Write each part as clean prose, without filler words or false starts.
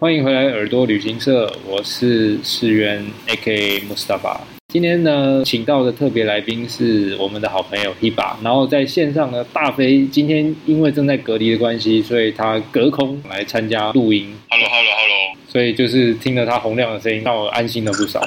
欢迎回来耳朵旅行社，我是世渊 aka Mustafa。 今天呢请到的特别来宾是我们的好朋友 Hiba， 然后在线上呢大飞今天因为正在隔离的关系，所以他隔空来参加录音。 Hello， 所以就是听了他洪亮的声音让我安心了不少。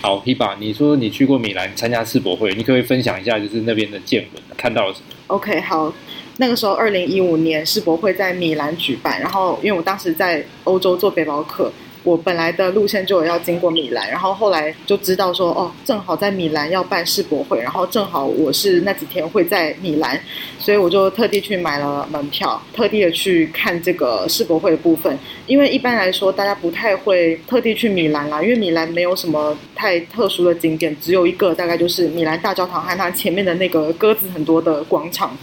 好， Hiba， 你说你去过米兰参加世博会，你可不可以分享一下就是那边的见闻，看到了什么？ OK， 好，那个时候2015年世博会在米兰举办，然后因为我当时在欧洲做背包客，我本来的路线就有要经过米兰，然后后来就知道说哦，正好在米兰要办世博会，然后正好我是那几天会在米兰，所以我就特地去买了门票，特地的去看这个世博会的部分。因为一般来说大家不太会特地去米兰啦，因为米兰没有什么太特殊的景点，只有一个大概就是米兰大教堂和它前面的那个鸽子很多的广场。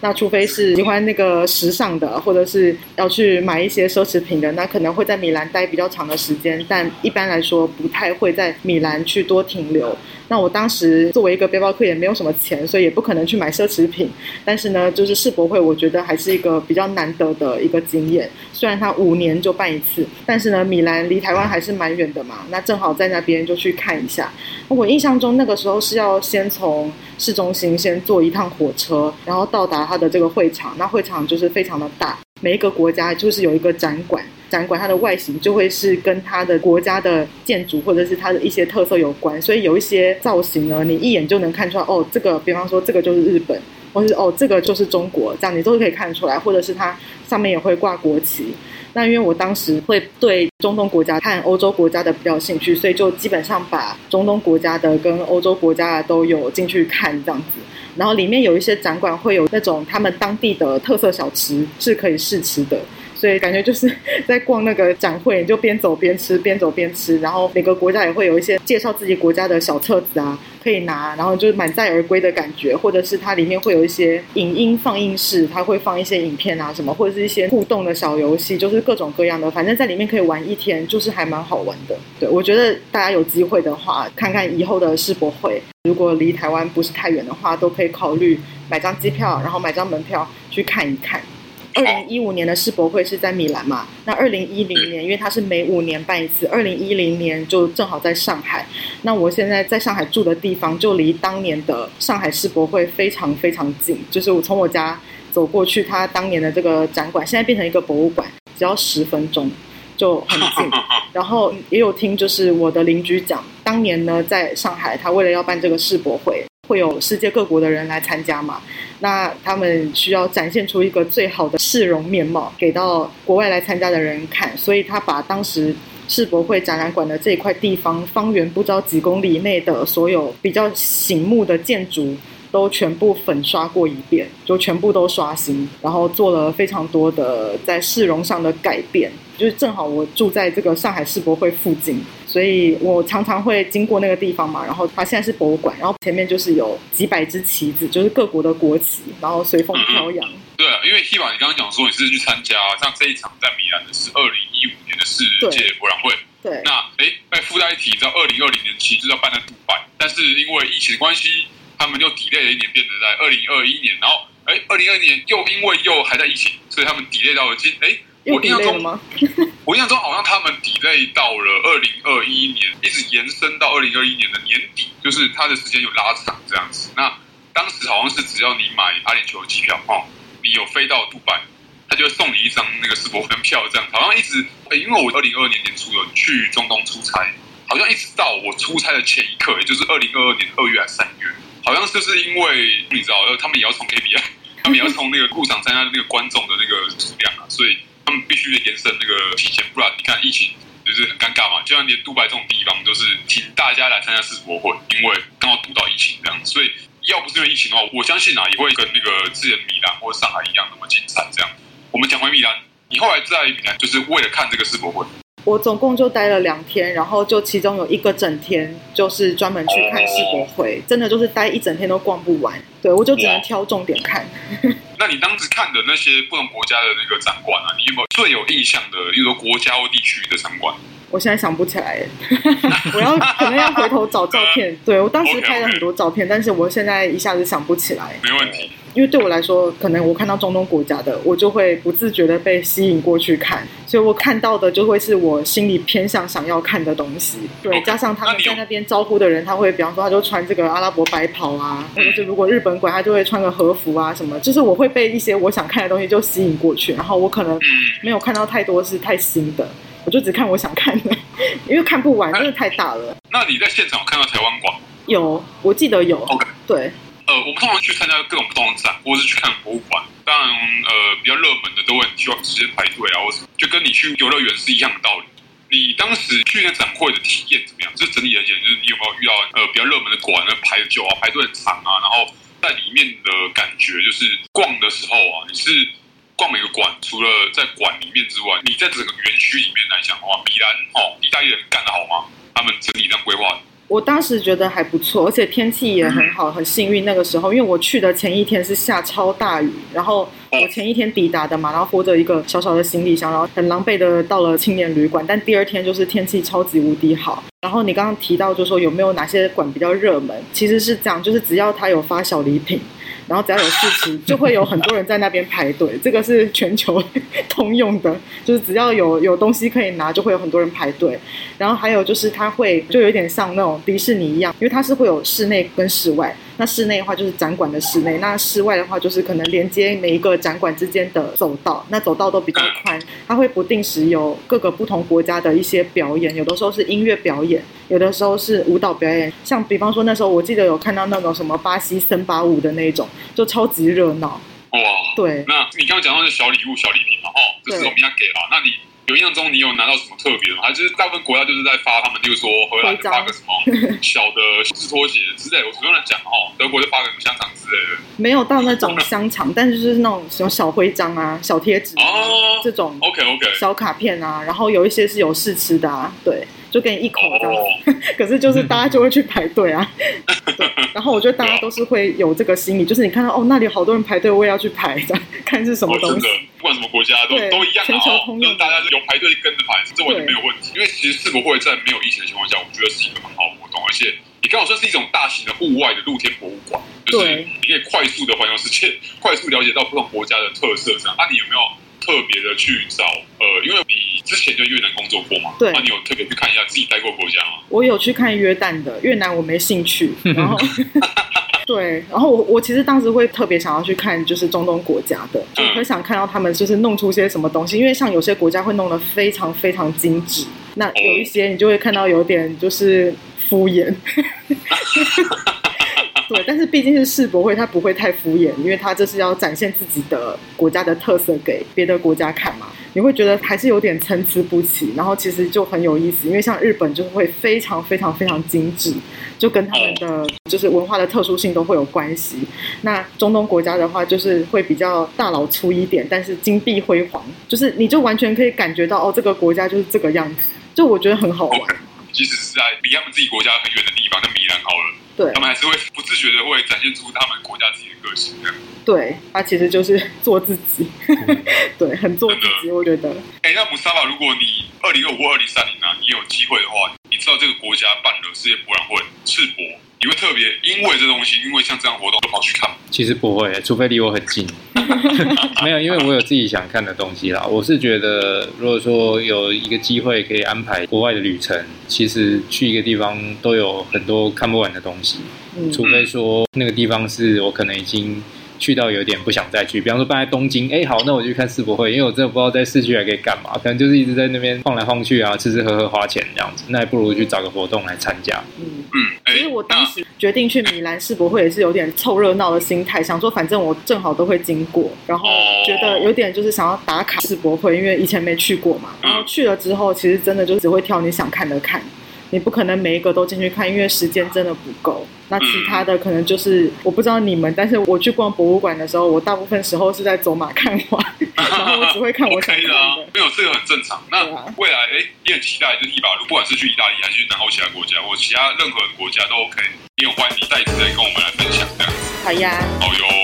那除非是喜欢那个时尚的，或者是要去买一些奢侈品的，那可能会在米兰待比较长的时间，但一般来说不太会在米兰去多停留。那我当时作为一个背包客也没有什么钱，所以也不可能去买奢侈品，但是呢就是世博会我觉得还是一个比较难得的一个经验，虽然它5年就办一次，但是呢米兰离台湾还是蛮远的嘛，那正好在那边就去看一下。我印象中那个时候是要先从市中心先坐一趟火车，然后到达它的这个会场，那会场就是非常的大，每一个国家就是有一个展馆，展馆它的外形就会是跟它的国家的建筑或者是它的一些特色有关，所以有一些造型呢你一眼就能看出来，哦，这个比方说这个就是日本，或是哦这个就是中国，这样你都可以看出来，或者是它上面也会挂国旗。那因为我当时会对中东国家和欧洲国家的比较有兴趣，所以就基本上把中东国家的跟欧洲国家的都有进去看这样子。然后里面有一些展馆会有那种他们当地的特色小吃是可以试吃的，所以感觉就是在逛那个展会，你就边走边吃边走边吃，然后每个国家也会有一些介绍自己国家的小册子啊可以拿，然后就是满载而归的感觉。或者是它里面会有一些影音放映室，它会放一些影片啊什么，或者是一些互动的小游戏，就是各种各样的，反正在里面可以玩一天，就是还蛮好玩的。对，我觉得大家有机会的话看看以后的世博会，如果离台湾不是太远的话都可以考虑买张机票，然后买张门票去看一看。2015年的世博会是在米兰嘛，那2010年因为它是每5年办一次，2010年就正好在上海。那我现在在上海住的地方就离当年的上海世博会非常非常近，就是我从我家走过去它当年的这个展馆，现在变成一个博物馆，只要10分钟就很近。然后也有听就是我的邻居讲，当年呢在上海他为了要办这个世博会，会有世界各国的人来参加嘛，那他们需要展现出一个最好的市容面貌给到国外来参加的人看，所以他把当时世博会展览馆的这一块地方方圆不知道几公里内的所有比较醒目的建筑都全部粉刷过一遍，就全部都刷新，然后做了非常多的在市容上的改变。就是正好我住在这个上海世博会附近，所以我常常会经过那个地方嘛，然后它现在是博物馆，然后前面就是有几百只旗子，就是各国的国旗，然后随风飘扬。对啊，因为 Hiba 你刚刚讲说你是去参加像这一场在米兰的是2015年的世界博览会，对，那再附带一提，你知道2020年其实要办在杜拜，但是因为疫情的关系，他们又 delay 了一年，变成在2021年，然后2022年又因为又还在疫情，所以他们 delay 到了今我印象中好像他们 delay 到了2021年，一直延伸到2021年的年底，就是他的时间有拉长这样子。那当时好像是只要你买阿联酋机票哦，你有飞到杜拜，他就会送你一张那个世博会票这样。好像一直，因为我2022年年初有去中东出差，好像一直到我出差的前一刻，也就是2022年2月还是3月，好像就是因为你知道，他们也要冲 KPI， 他们也要冲那个入场参加那个观众的那个数量啊，所以他们必须得延伸那个提前，不然你看疫情就是很尴尬嘛。就像连杜拜这种地方，就是请大家来参加世博会，因为刚好堵到疫情这样，所以要不是因为疫情的话，我相信啊也会跟那个之前米兰或上海一样那么精彩这样。我们讲回米兰，你后来在米兰就是为了看这个世博会？我总共就待了2天，然后就其中有1个整天就是专门去看世博会，真的就是待1整天都逛不完。对，我就只能挑重点看。那你当时看的那些不同国家的那个展馆啊，你有没有最有印象的，例如说国家或地区的展馆？我现在想不起来我可能要回头找照片对，我当时拍了很多照片 但是我现在一下子想不起来。没问题，因为对我来说可能我看到中东国家的我就会不自觉的被吸引过去看，所以我看到的就会是我心里偏向想要看的东西。对， okay, 加上他们在那边招呼的人，他会比方说他就穿这个阿拉伯白袍啊，或者是如果日本馆他就会穿个和服啊什么，就是我会被一些我想看的东西就吸引过去，然后我可能没有看到太多是太新的，我就只看我想看的，因为看不完，真的太大了。那你在现场看到台湾馆？有，我记得有。Okay. 对。我们通常去参加各种不同的展，或是去看博物馆。当然，比较热门的都会需要时间排队啊，或者就跟你去游乐园是一样的道理。你当时去那展会的体验怎么样？就是整体而言，就是你有没有遇到比较热门的馆，排久啊，排队很长啊，然后在里面的感觉就是逛的时候啊，你是。逛每个馆，除了在馆里面之外，你在整个园区里面来讲的话，米兰哦，意大利人干得好吗？他们整体这样规划。我当时觉得还不错，而且天气也很好，很幸运。那个时候，因为我去的前一天是下超大雨，然后我前一天抵达的嘛，然后拖着一个小小的行李箱，然后很狼狈的到了青年旅馆。但第二天就是天气超级无敌好。然后你刚刚提到就说有没有哪些馆比较热门，其实是这样，就是只要他有发小礼品。然后只要有事情就会有很多人在那边排队，这个是全球通用的，就是只要有东西可以拿就会有很多人排队。然后还有就是它会就有点像那种迪士尼一样，因为它是会有室内跟室外，那室内的话就是展馆的室内，那室外的话就是可能连接每一个展馆之间的走道，那走道都比较宽，它会不定时有各个不同国家的一些表演，有的时候是音乐表演，有的时候是舞蹈表演，像比方说那时候我记得有看到那种什么巴西森巴舞的那一种，就超级热闹。哇，对，那你刚刚讲到的小礼物小礼品嘛，哦，就是我们要给了，那你有印象中你有拿到什么特别的？还是大部分国家就是在发他们，例如说荷兰发个什么小的纸拖鞋之类的。我随便来讲哦，德国就发个什么香肠之类的，没有到那种香肠，但是就是那种什么小徽章啊、小贴纸啊、哦、这种 OK 小卡片啊，然后有一些是有试吃的啊，对，就给你一口这样子，可是就是大家就会去排队啊。对，然后我觉得大家都是会有这个心理，就是你看到哦那里有好多人排队，我也要去排，这样看是什么东西。哦、真的，不管什么国家都一样，全球通用，大家有排队跟着排，这完全没有问题。因为其实世博会在没有疫情的情况下，我觉得是一个很好的活动，而且也刚好算是一种大型的户外的露天博物馆，就是你可以快速的环游世界，快速了解到不同国家的特色这样。那、啊、你有没有？特别的去找因为你之前在越南工作过嘛，对，那你有特别去看一下自己待过国家吗？我有去看约旦的，越南我没兴趣。然后对，然后我其实当时会特别想要去看就是中东国家的，就很想看到他们就是弄出些什么东西，因为像有些国家会弄得非常非常精致，那有一些你就会看到有点就是敷衍。对，但是毕竟是世博会，它不会太敷衍，因为它这是要展现自己的国家的特色给别的国家看嘛。你会觉得还是有点参差不齐，然后其实就很有意思，因为像日本就是会非常非常非常精致，就跟他们的就是文化的特殊性都会有关系。那中东国家的话就是会比较大老粗一点，但是金碧辉煌，就是你就完全可以感觉到哦，这个国家就是这个样子，就我觉得很好玩。即使是在离他们自己国家很远的地方，那米兰好了，对，他们还是会不自觉的会展现出他们国家自己的个性。对，他其实就是做自己，对，很做自己，我觉得。那Mustafa，如果你2025或2030啊，你有机会的话，你知道这个国家办了世界博览会、世博，你会特别因为这东西，因为像这样活动都跑去看？其实不会，除非离我很近。没有，因为我有自己想看的东西啦。我是觉得，如果说有一个机会可以安排国外的旅程，其实去一个地方都有很多看不完的东西，除非说那个地方是我可能已经去到有点不想再去，比方说搬在东京，哎，好，那我就去看世博会，因为我真的不知道在市区还可以干嘛，可能就是一直在那边晃来晃去啊，吃吃喝喝花钱这样子，那还不如去找个活动来参加。其实我当时决定去米兰世博会也是有点凑热闹的心态，想说反正我正好都会经过，然后觉得有点就是想要打卡世博会，因为以前没去过嘛。然后去了之后，其实真的就只会挑你想看的看。你不可能每一个都进去看，因为时间真的不够。那其他的可能就是我不知道你们，但是我去逛博物馆的时候，我大部分时候是在走马看花，然后我只会看我想看的。没有，这个很正常。那未来也很期待，就是一把路，不管是去意大利还是去南欧其他国家，或其他任何国家都 OK。也欢迎你再次来跟我们来分享这样子。好呀。好哟。